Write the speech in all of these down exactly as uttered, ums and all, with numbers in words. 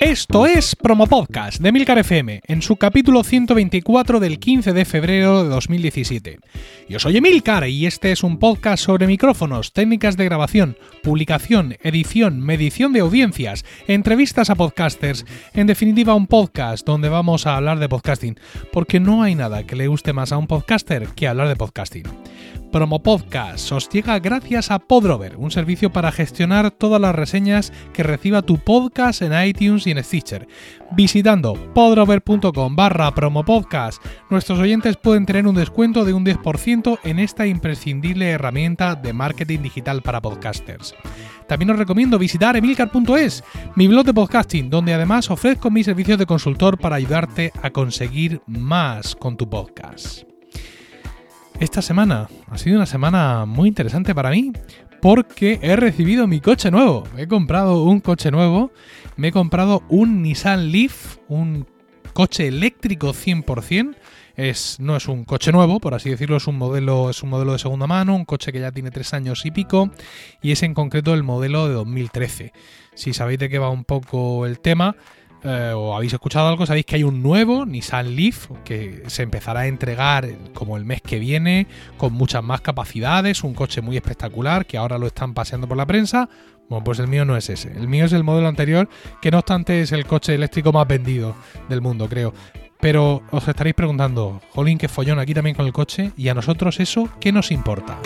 Esto es Promo Podcast de Emilcar F M, en su capítulo ciento veinticuatro del quince de febrero de dos mil diecisiete. Yo soy Emilcar y este es un podcast sobre micrófonos, técnicas de grabación, publicación, edición, medición de audiencias, entrevistas a podcasters, en definitiva un podcast donde vamos a hablar de podcasting, porque no hay nada que le guste más a un podcaster que hablar de podcasting. Promo Podcast os llega gracias a Podrover, un servicio para gestionar todas las reseñas que reciba tu podcast en iTunes y en Stitcher. Visitando podrover.com barra promopodcast, nuestros oyentes pueden tener un descuento de un diez por ciento en esta imprescindible herramienta de marketing digital para podcasters. También os recomiendo visitar emilcar punto es, mi blog de podcasting, donde además ofrezco mis servicios de consultor para ayudarte a conseguir más con tu podcast. Esta semana ha sido una semana muy interesante para mí porque he recibido mi coche nuevo. He comprado un coche nuevo, me he comprado un Nissan Leaf, un coche eléctrico cien por ciento. Es, no es un coche nuevo, por así decirlo, es un modelo, es un modelo de segunda mano, un coche que ya tiene tres años y pico, y es en concreto el modelo de dos mil trece. Si sabéis de qué va un poco el tema, Eh, o habéis escuchado algo, sabéis que hay un nuevo Nissan Leaf que se empezará a entregar como el mes que viene, con muchas más capacidades, un coche muy espectacular que ahora lo están paseando por la prensa. Bueno, pues el mío no es ese, el mío es el modelo anterior, que no obstante es el coche eléctrico más vendido del mundo, creo. Pero os estaréis preguntando, jolín, qué follón aquí también con el coche, y a nosotros eso, ¿qué nos importa?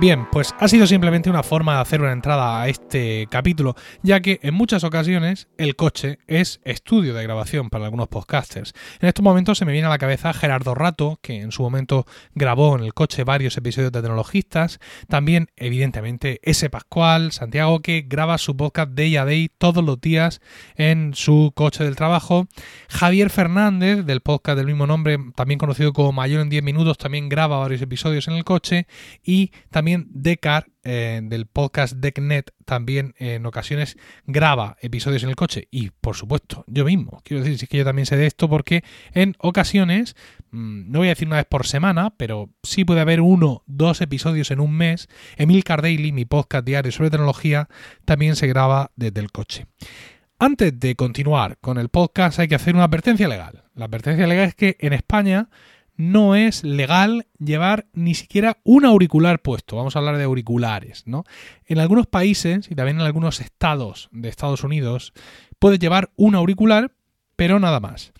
Bien, pues ha sido simplemente una forma de hacer una entrada a este capítulo, ya que en muchas ocasiones el coche es estudio de grabación para algunos podcasters. En estos momentos se me viene a la cabeza Gerardo Rato, que en su momento grabó en el coche varios episodios de Tecnologistas. También, evidentemente, ese Pascual Santiago, que graba su podcast Day a Day todos los días en su coche del trabajo. Javier Fernández, del podcast del mismo nombre, también conocido como Mayor en diez minutos, también graba varios episodios en el coche. Y también Decar, eh, del podcast Decknet, también eh, en ocasiones graba episodios en el coche. Y por supuesto, yo mismo, quiero decir, si es que yo también sé de esto, porque en ocasiones, mmm, no voy a decir una vez por semana, pero sí puede haber uno, dos episodios en un mes. Emilcar Daily, mi podcast diario sobre tecnología, también se graba desde el coche. Antes de continuar con el podcast, hay que hacer una advertencia legal. La advertencia legal es que en España no es legal llevar ni siquiera un auricular puesto. Vamos a hablar de auriculares, ¿no? En algunos países y también en algunos estados de Estados Unidos puedes llevar un auricular, pero nada más.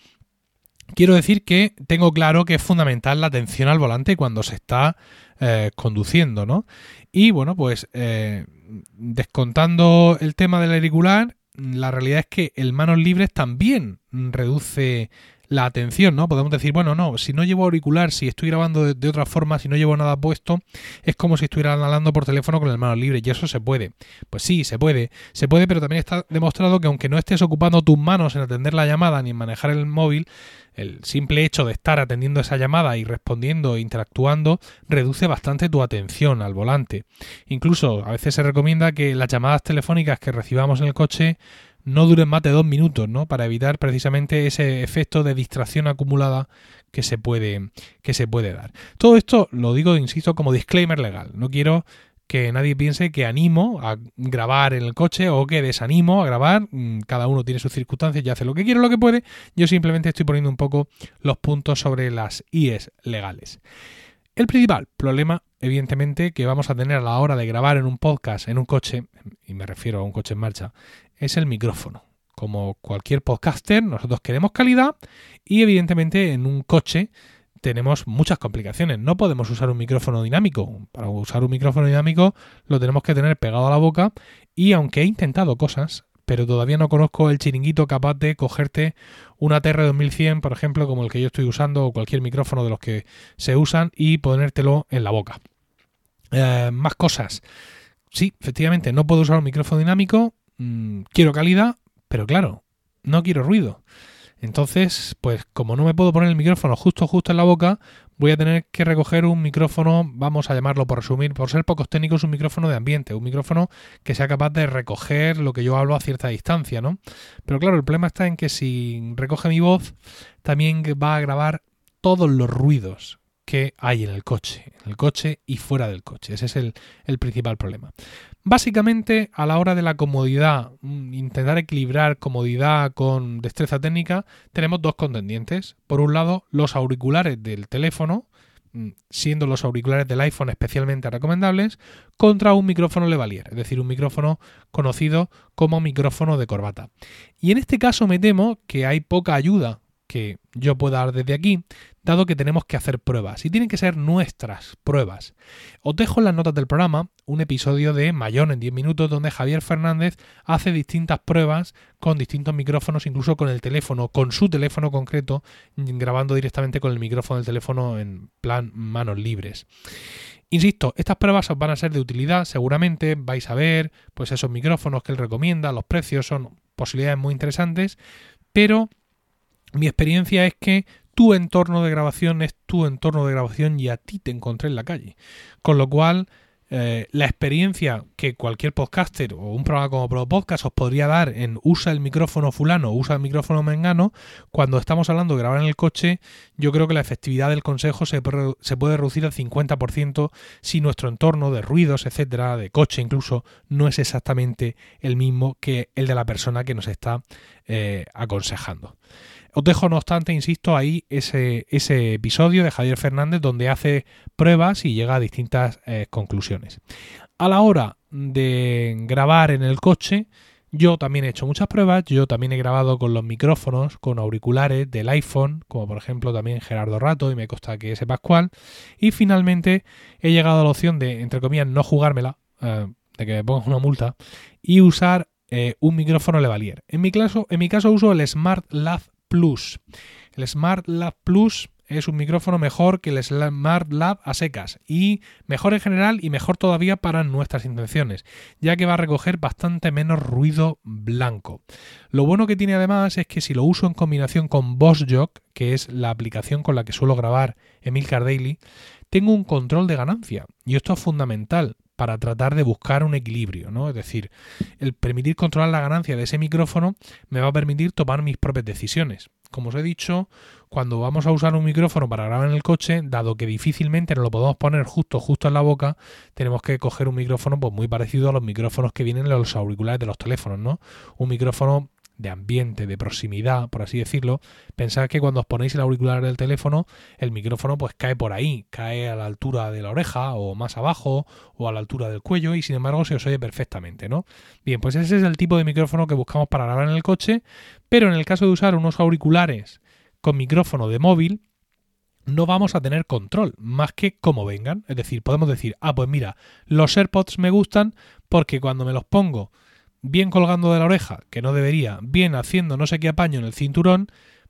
Quiero decir que tengo claro que es fundamental la atención al volante cuando se está eh, conduciendo, ¿no? Y bueno, pues eh, descontando el tema del auricular, la realidad es que el manos libres también reduce la atención, ¿no? Podemos decir, bueno, no, si no llevo auricular, si estoy grabando de, de otra forma, si no llevo nada puesto, es como si estuviera hablando por teléfono con el manos libres, y eso se puede. Pues sí, se puede, se puede, pero también está demostrado que aunque no estés ocupando tus manos en atender la llamada ni en manejar el móvil, el simple hecho de estar atendiendo esa llamada y respondiendo e interactuando reduce bastante tu atención al volante. Incluso a veces se recomienda que las llamadas telefónicas que recibamos en el coche no duren más de dos minutos, ¿no? Para evitar precisamente ese efecto de distracción acumulada que se puede, que se puede dar. Todo esto lo digo, insisto, como disclaimer legal. No quiero que nadie piense que animo a grabar en el coche o que desanimo a grabar. Cada uno tiene sus circunstancias y hace lo que quiere, lo que puede. Yo simplemente estoy poniendo un poco los puntos sobre las íes legales. El principal problema, evidentemente, que vamos a tener a la hora de grabar en un podcast, en un coche, y me refiero a un coche en marcha, es el micrófono. Como cualquier podcaster, nosotros queremos calidad y, evidentemente, en un coche tenemos muchas complicaciones. No podemos usar un micrófono dinámico. Para usar un micrófono dinámico lo tenemos que tener pegado a la boca, y aunque he intentado cosas, pero todavía no conozco el chiringuito capaz de cogerte una T R veintiuno cien, por ejemplo, como el que yo estoy usando, o cualquier micrófono de los que se usan, y ponértelo en la boca. Eh, más cosas. Sí, efectivamente, no puedo usar un micrófono dinámico, mmm, quiero calidad, pero claro, no quiero ruido. Entonces, pues como no me puedo poner el micrófono justo justo en la boca, voy a tener que recoger un micrófono, vamos a llamarlo por resumir, por ser pocos técnicos, un micrófono de ambiente, un micrófono que sea capaz de recoger lo que yo hablo a cierta distancia, ¿no? Pero claro, el problema está en que si recoge mi voz, también va a grabar todos los ruidos que hay en el coche, en el coche y fuera del coche. Ese es el, el principal problema. Básicamente, a la hora de la comodidad, intentar equilibrar comodidad con destreza técnica, tenemos dos contendientes. Por un lado, los auriculares del teléfono, siendo los auriculares del iPhone especialmente recomendables, contra un micrófono lavalier, es decir, un micrófono conocido como micrófono de corbata. Y en este caso me temo que hay poca ayuda que yo pueda dar desde aquí, dado que tenemos que hacer pruebas, y tienen que ser nuestras pruebas. Os dejo en las notas del programa un episodio de Mayor en diez minutos donde Javier Fernández hace distintas pruebas con distintos micrófonos, incluso con el teléfono, con su teléfono concreto, grabando directamente con el micrófono del teléfono en plan manos libres. Insisto, estas pruebas os van a ser de utilidad, seguramente vais a ver pues esos micrófonos que él recomienda, los precios, son posibilidades muy interesantes, pero mi experiencia es que tu entorno de grabación es tu entorno de grabación y a ti te encontré en la calle. Con lo cual, eh, la experiencia que cualquier podcaster o un programa como Promo Podcast os podría dar en usa el micrófono fulano, usa el micrófono mengano, cuando estamos hablando de grabar en el coche, yo creo que la efectividad del consejo se, pro- se puede reducir al cincuenta por ciento si nuestro entorno de ruidos, etcétera, de coche incluso, no es exactamente el mismo que el de la persona que nos está eh, aconsejando. Os dejo, no obstante, insisto, ahí ese, ese episodio de Javier Fernández donde hace pruebas y llega a distintas eh, conclusiones. A la hora de grabar en el coche, yo también he hecho muchas pruebas, yo también he grabado con los micrófonos, con auriculares del iPhone, como por ejemplo también Gerardo Rato, y me consta que ese Pascual, y finalmente he llegado a la opción de, entre comillas, no jugármela, eh, de que me pongan una multa, y usar eh, un micrófono lavalier. En mi caso, en mi caso uso el SmartLav+. El SmartLav+ es un micrófono mejor que el SmartLav a secas y mejor en general y mejor todavía para nuestras intenciones, ya que va a recoger bastante menos ruido blanco. Lo bueno que tiene además es que si lo uso en combinación con Bossjock, que es la aplicación con la que suelo grabar Emilcar Daily, tengo un control de ganancia y esto es fundamental para tratar de buscar un equilibrio, ¿no? Es decir, el permitir controlar la ganancia de ese micrófono me va a permitir tomar mis propias decisiones. Como os he dicho, cuando vamos a usar un micrófono para grabar en el coche, dado que difícilmente nos lo podemos poner justo justo en la boca, tenemos que coger un micrófono pues, muy parecido a los micrófonos que vienen en los auriculares de los teléfonos, ¿no? Un micrófono de ambiente, de proximidad, por así decirlo. Pensad que cuando os ponéis el auricular del teléfono, el micrófono pues cae por ahí, cae a la altura de la oreja o más abajo o a la altura del cuello y sin embargo se os oye perfectamente, ¿no? Bien, pues ese es el tipo de micrófono que buscamos para grabar en el coche, pero en el caso de usar unos auriculares con micrófono de móvil, no vamos a tener control, más que como vengan. Es decir, podemos decir, ah, pues mira, los AirPods me gustan porque cuando me los pongo bien colgando de la oreja, que no debería, bien haciendo no sé qué apaño en el cinturón,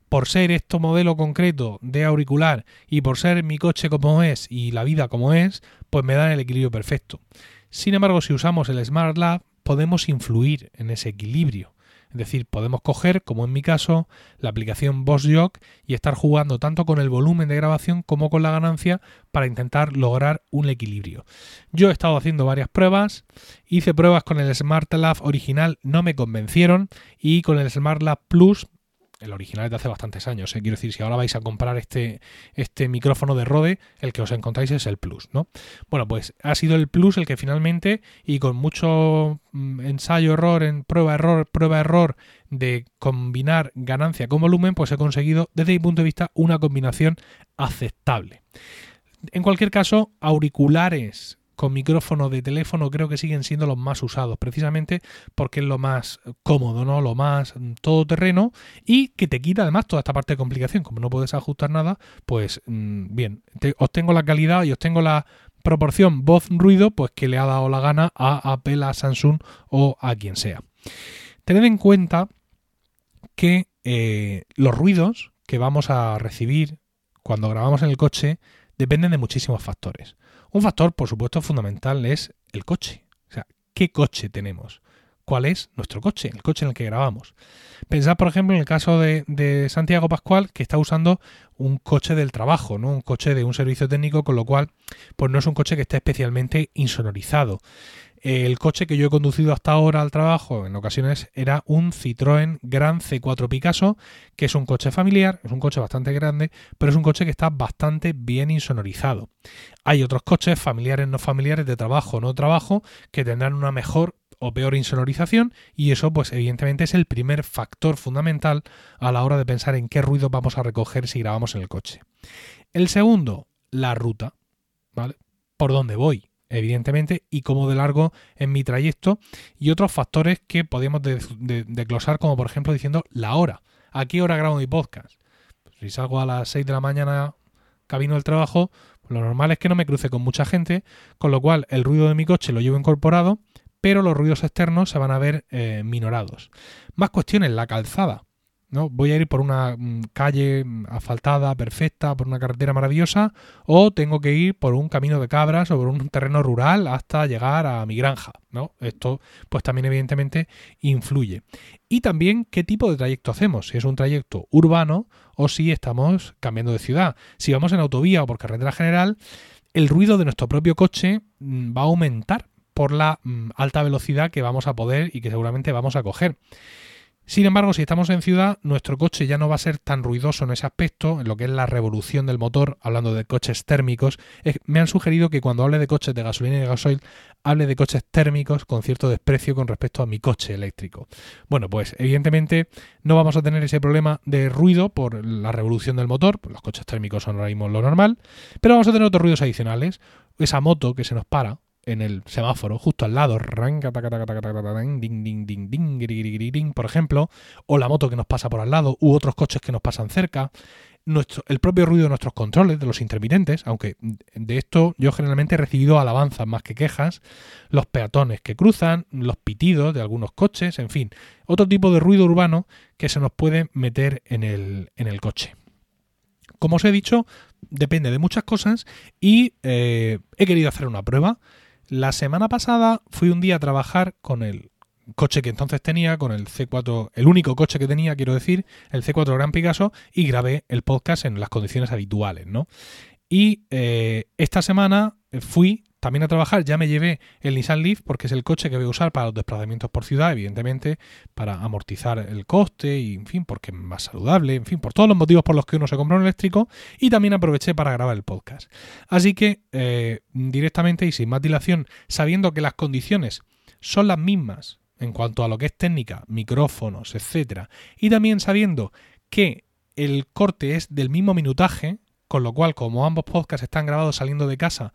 por ser este modelo concreto de auricular y por ser mi coche como es y la vida como es, pues me dan el equilibrio perfecto. Sin embargo, si usamos el SmartLav, podemos influir en ese equilibrio. Es decir, podemos coger, como en mi caso, la aplicación Bossjock y estar jugando tanto con el volumen de grabación como con la ganancia para intentar lograr un equilibrio. Yo he estado haciendo varias pruebas, hice pruebas con el SmartLav original, no me convencieron, y con el SmartLav Plus, el original es de hace bastantes años, ¿eh? Quiero decir, si ahora vais a comprar este, este micrófono de Rode, el que os encontráis es el Plus, ¿no? Bueno, pues ha sido el Plus el que finalmente, y con mucho ensayo-error, en prueba-error, prueba-error, de combinar ganancia con volumen, pues he conseguido, desde mi punto de vista, una combinación aceptable. En cualquier caso, auriculares con micrófono de teléfono creo que siguen siendo los más usados, precisamente porque es lo más cómodo, ¿no? Lo más todoterreno y que te quita además toda esta parte de complicación. Como no puedes ajustar nada, pues mmm, bien, te, obtengo la calidad y obtengo la proporción voz-ruido pues que le ha dado la gana a Apple, a Samsung o a quien sea. Tened en cuenta que eh, los ruidos que vamos a recibir cuando grabamos en el coche dependen de muchísimos factores. Un factor, por supuesto, fundamental es el coche. O sea, ¿qué coche tenemos? cuál es nuestro coche, el coche en el que grabamos. Pensad, por ejemplo, en el caso de, de Santiago Pascual, que está usando un coche del trabajo, ¿no? Un coche de un servicio técnico, con lo cual pues no es un coche que esté especialmente insonorizado. El coche que yo he conducido hasta ahora al trabajo, en ocasiones, era un Citroën Grand C cuatro Picasso, que es un coche familiar, es un coche bastante grande, pero es un coche que está bastante bien insonorizado. Hay otros coches familiares, no familiares, de trabajo, no trabajo, que tendrán una mejor o peor insonorización, y eso pues evidentemente es el primer factor fundamental a la hora de pensar en qué ruido vamos a recoger si grabamos en el coche. El segundo, la ruta, ¿vale? Por dónde voy, evidentemente, y cómo de largo en mi trayecto, y otros factores que podemos de- de- desglosar, como por ejemplo diciendo la hora. ¿A qué hora grabo mi podcast? Pues si salgo a las seis de la mañana camino del trabajo, pues lo normal es que no me cruce con mucha gente, con lo cual el ruido de mi coche lo llevo incorporado, pero los ruidos externos se van a ver eh, minorados. Más cuestiones, la calzada, ¿no? ¿Voy a ir por una calle asfaltada, perfecta, por una carretera maravillosa, o tengo que ir por un camino de cabras o por un terreno rural hasta llegar a mi granja, ¿no? Esto pues también evidentemente influye. Y también qué tipo de trayecto hacemos, si es un trayecto urbano o si estamos cambiando de ciudad. Si vamos en autovía o por carretera general, el ruido de nuestro propio coche va a aumentar por la mmm, alta velocidad que vamos a poder y que seguramente vamos a coger. Sin embargo, si estamos en ciudad, nuestro coche ya no va a ser tan ruidoso en ese aspecto, en lo que es la revolución del motor, hablando de coches térmicos. Es, me han sugerido que cuando hable de coches de gasolina y de gasoil, hable de coches térmicos con cierto desprecio con respecto a mi coche eléctrico. Bueno, pues evidentemente no vamos a tener ese problema de ruido por la revolución del motor, los coches térmicos son ahora mismo lo normal, pero vamos a tener otros ruidos adicionales, esa moto que se nos para en el semáforo, justo al lado, por ejemplo, o la moto que nos pasa por al lado, u otros coches que nos pasan cerca, nuestro, el propio ruido de nuestros controles, de los intermitentes, aunque de esto yo generalmente he recibido alabanzas más que quejas, los peatones que cruzan, los pitidos de algunos coches, en fin, otro tipo de ruido urbano que se nos puede meter en el, en el coche. Como os he dicho, depende de muchas cosas y eh, he querido hacer una prueba. La semana pasada fui un día a trabajar con el coche que entonces tenía, con el C cuatro, el único coche que tenía, quiero decir, el C cuatro Gran Picasso, y grabé el podcast en las condiciones habituales, ¿no? Y eh, esta semana fui también a trabajar, ya me llevé el Nissan Leaf porque es el coche que voy a usar para los desplazamientos por ciudad, evidentemente, para amortizar el coste y, en fin, porque es más saludable, en fin, por todos los motivos por los que uno se compra un eléctrico, y también aproveché para grabar el podcast. Así que, eh, directamente y sin más dilación, sabiendo que las condiciones son las mismas en cuanto a lo que es técnica, micrófonos, etcétera, y también sabiendo que el corte es del mismo minutaje, con lo cual, como ambos podcasts están grabados saliendo de casa,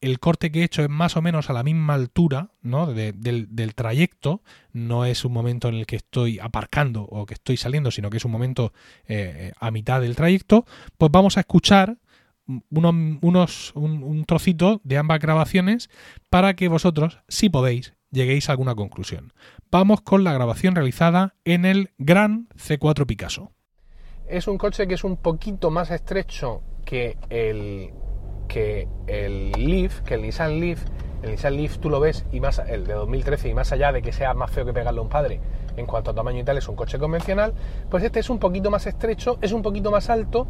el corte que he hecho es más o menos a la misma altura, ¿no? de, del, del trayecto. No es un momento en el que estoy aparcando o que estoy saliendo, sino que es un momento eh, a mitad del trayecto. Pues vamos a escuchar unos, unos, un, un trocito de ambas grabaciones para que vosotros, si podéis, lleguéis a alguna conclusión. Vamos con la grabación realizada en el Gran C cuatro Picasso. Es un coche que es un poquito más estrecho que el... que el Leaf, que el Nissan Leaf, el Nissan Leaf tú lo ves, y más el de dos mil trece, y más allá de que sea más feo que pegarle a un padre en cuanto a tamaño y tal, es un coche convencional. Pues este es un poquito más estrecho, es un poquito más alto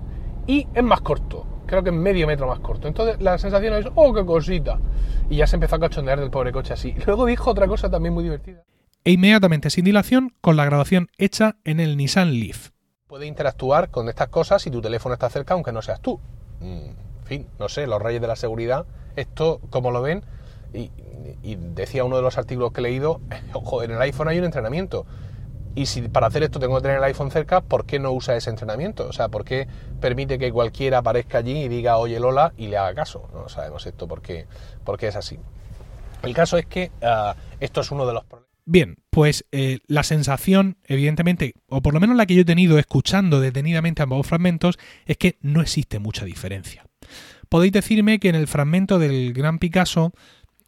y es más corto, creo que es medio metro más corto. Entonces la sensación es, oh, qué cosita, y ya se empezó a cachondear del pobre coche así. Luego dijo otra cosa también muy divertida. E inmediatamente, sin dilación, con la grabación hecha en el Nissan Leaf. Puedes interactuar con estas cosas si tu teléfono está cerca, aunque no seas tú. Mm. En fin, no sé, los reyes de la seguridad, esto como lo ven, y, y decía uno de los artículos que he leído, ojo, en el iPhone hay un entrenamiento, y si para hacer esto tengo que tener el iPhone cerca, ¿por qué no usa ese entrenamiento? O sea, ¿por qué permite que cualquiera aparezca allí y diga, oye Lola, y le haga caso? No sabemos esto, ¿por qué, por qué es así? El caso es que uh, esto es uno de los problemas. Bien, pues eh, la sensación, evidentemente, o por lo menos la que yo he tenido escuchando detenidamente ambos fragmentos, es que no existe mucha diferencia. Podéis decirme que en el fragmento del Gran Picasso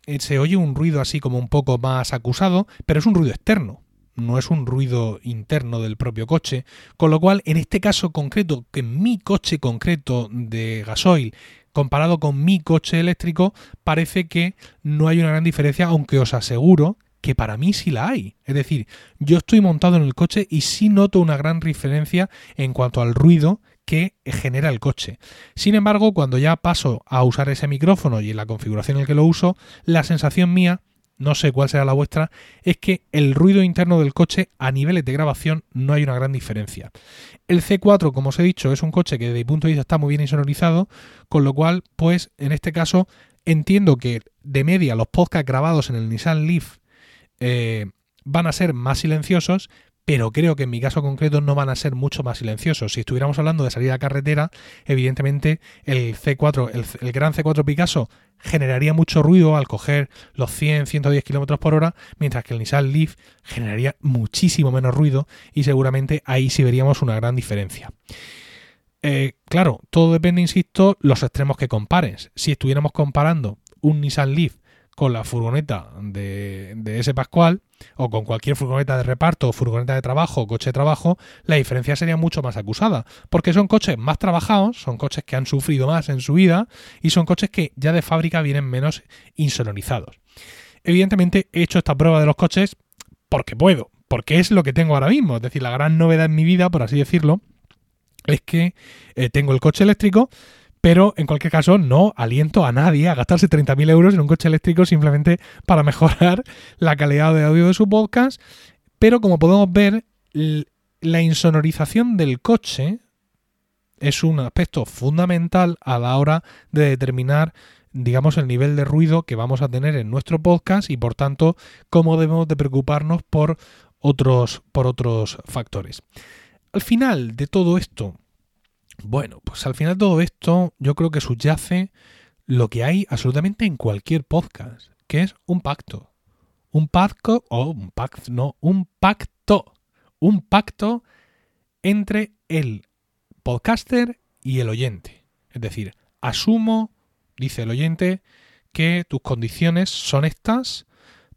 eh, se oye un ruido así como un poco más acusado, pero es un ruido externo, no es un ruido interno del propio coche, con lo cual en este caso concreto, que en mi coche concreto de gasoil comparado con mi coche eléctrico, parece que no hay una gran diferencia, aunque os aseguro que para mí sí la hay. Es decir, yo estoy montado en el coche y sí noto una gran diferencia en cuanto al ruido que genera el coche. Sin embargo, cuando ya paso a usar ese micrófono y en la configuración en que lo uso, la sensación mía, no sé cuál será la vuestra, es que el ruido interno del coche a niveles de grabación no hay una gran diferencia. El C cuatro, como os he dicho, es un coche que desde mi punto de vista está muy bien insonorizado, con lo cual, pues, en este caso, entiendo que de media los podcasts grabados en el Nissan Leaf eh, van a ser más silenciosos, pero creo que en mi caso concreto no van a ser mucho más silenciosos. Si estuviéramos hablando de salir a carretera, evidentemente el C cuatro, el, el Gran C cuatro Picasso generaría mucho ruido al coger los cien a ciento diez kilómetros por hora, mientras que el Nissan Leaf generaría muchísimo menos ruido y seguramente ahí sí veríamos una gran diferencia. Eh, claro, todo depende, insisto, los extremos que compares. Si estuviéramos comparando un Nissan Leaf con la furgoneta de, de ese Pascual, o con cualquier furgoneta de reparto, furgoneta de trabajo, coche de trabajo, la diferencia sería mucho más acusada, porque son coches más trabajados, son coches que han sufrido más en su vida y son coches que ya de fábrica vienen menos insonorizados. Evidentemente he hecho esta prueba de los coches porque puedo, porque es lo que tengo ahora mismo, es decir, la gran novedad en mi vida, por así decirlo, es que eh, tengo el coche eléctrico. Pero, en cualquier caso, no aliento a nadie a gastarse treinta mil euros en un coche eléctrico simplemente para mejorar la calidad de audio de su podcast. Pero, como podemos ver, la insonorización del coche es un aspecto fundamental a la hora de determinar, digamos, el nivel de ruido que vamos a tener en nuestro podcast y, por tanto, cómo debemos de preocuparnos por otros, por otros factores. Al final de todo esto, Bueno, pues al final todo esto yo creo que subyace lo que hay absolutamente en cualquier podcast, que es un pacto. Un pacto, o oh, un pacto, no, un pacto. Un pacto entre el podcaster y el oyente. Es decir, asumo, dice el oyente, que tus condiciones son estas,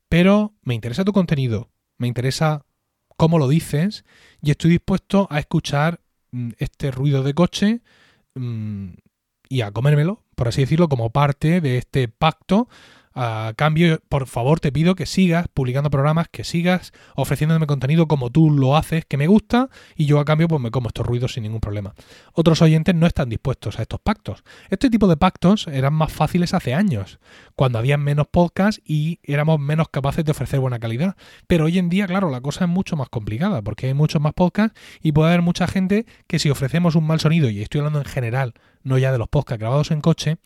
pero me interesa tu contenido, me interesa cómo lo dices y estoy dispuesto a escuchar este ruido de coche mmm, y a comérmelo, por así decirlo, como parte de este pacto. A cambio, por favor, te pido que sigas publicando programas, que sigas ofreciéndome contenido como tú lo haces, que me gusta, y yo a cambio pues me como estos ruidos sin ningún problema. Otros oyentes no están dispuestos a estos pactos. Este tipo de pactos eran más fáciles hace años, cuando había menos podcasts y éramos menos capaces de ofrecer buena calidad. Pero hoy en día, claro, la cosa es mucho más complicada, porque hay muchos más podcasts y puede haber mucha gente que si ofrecemos un mal sonido, y estoy hablando en general, no ya de los podcasts grabados en coche,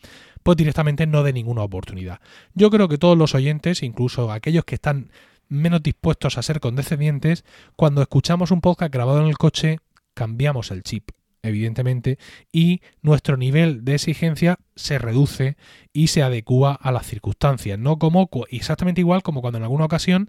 pues directamente no dé ninguna oportunidad. Yo creo que todos los oyentes, incluso aquellos que están menos dispuestos a ser condescendientes, cuando escuchamos un podcast grabado en el coche, cambiamos el chip, evidentemente, y nuestro nivel de exigencia se reduce y se adecúa a las circunstancias, no como exactamente igual como cuando en alguna ocasión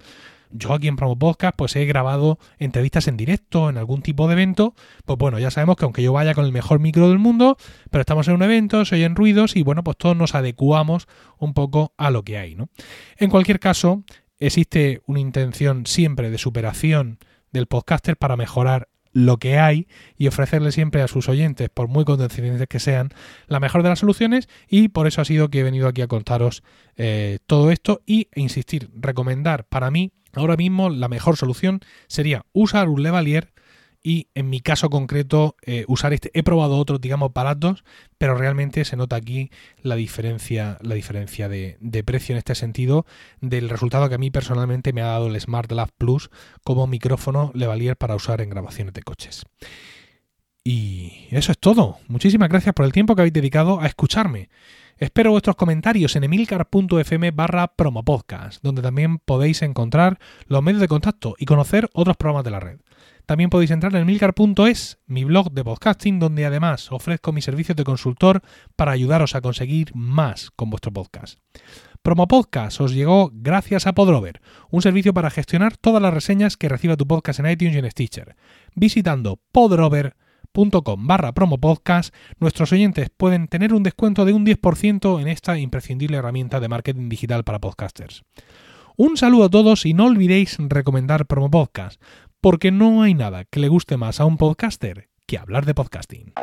yo aquí en Promo Podcast pues he grabado entrevistas en directo, en algún tipo de evento, pues bueno, ya sabemos que aunque yo vaya con el mejor micro del mundo, pero estamos en un evento, se oyen ruidos y bueno, pues todos nos adecuamos un poco a lo que hay, ¿no? En cualquier caso, existe una intención siempre de superación del podcaster para mejorar lo que hay y ofrecerle siempre a sus oyentes, por muy condescendientes que sean, la mejor de las soluciones, y por eso ha sido que he venido aquí a contaros eh, todo esto y, e insistir, recomendar para mí ahora mismo la mejor solución sería usar un lavalier y en mi caso concreto eh, usar este. He probado otros, digamos, baratos, pero realmente se nota aquí la diferencia, la diferencia de, de precio en este sentido del resultado que a mí personalmente me ha dado el SmartLav+ como micrófono lavalier para usar en grabaciones de coches. Y eso es todo. Muchísimas gracias por el tiempo que habéis dedicado a escucharme. Espero vuestros comentarios en emilcar punto f m barra promopodcast, donde también podéis encontrar los medios de contacto y conocer otros programas de la red. También podéis entrar en emilcar punto es, mi blog de podcasting, donde además ofrezco mis servicios de consultor para ayudaros a conseguir más con vuestro podcast. Promo Podcast os llegó gracias a Podrover, un servicio para gestionar todas las reseñas que reciba tu podcast en iTunes y en Stitcher. Visitando podrover punto com barra promopodcast, nuestros oyentes pueden tener un descuento de un diez por ciento en esta imprescindible herramienta de marketing digital para podcasters. Un saludo a todos y no olvidéis recomendar Promo Podcast, porque no hay nada que le guste más a un podcaster que hablar de podcasting.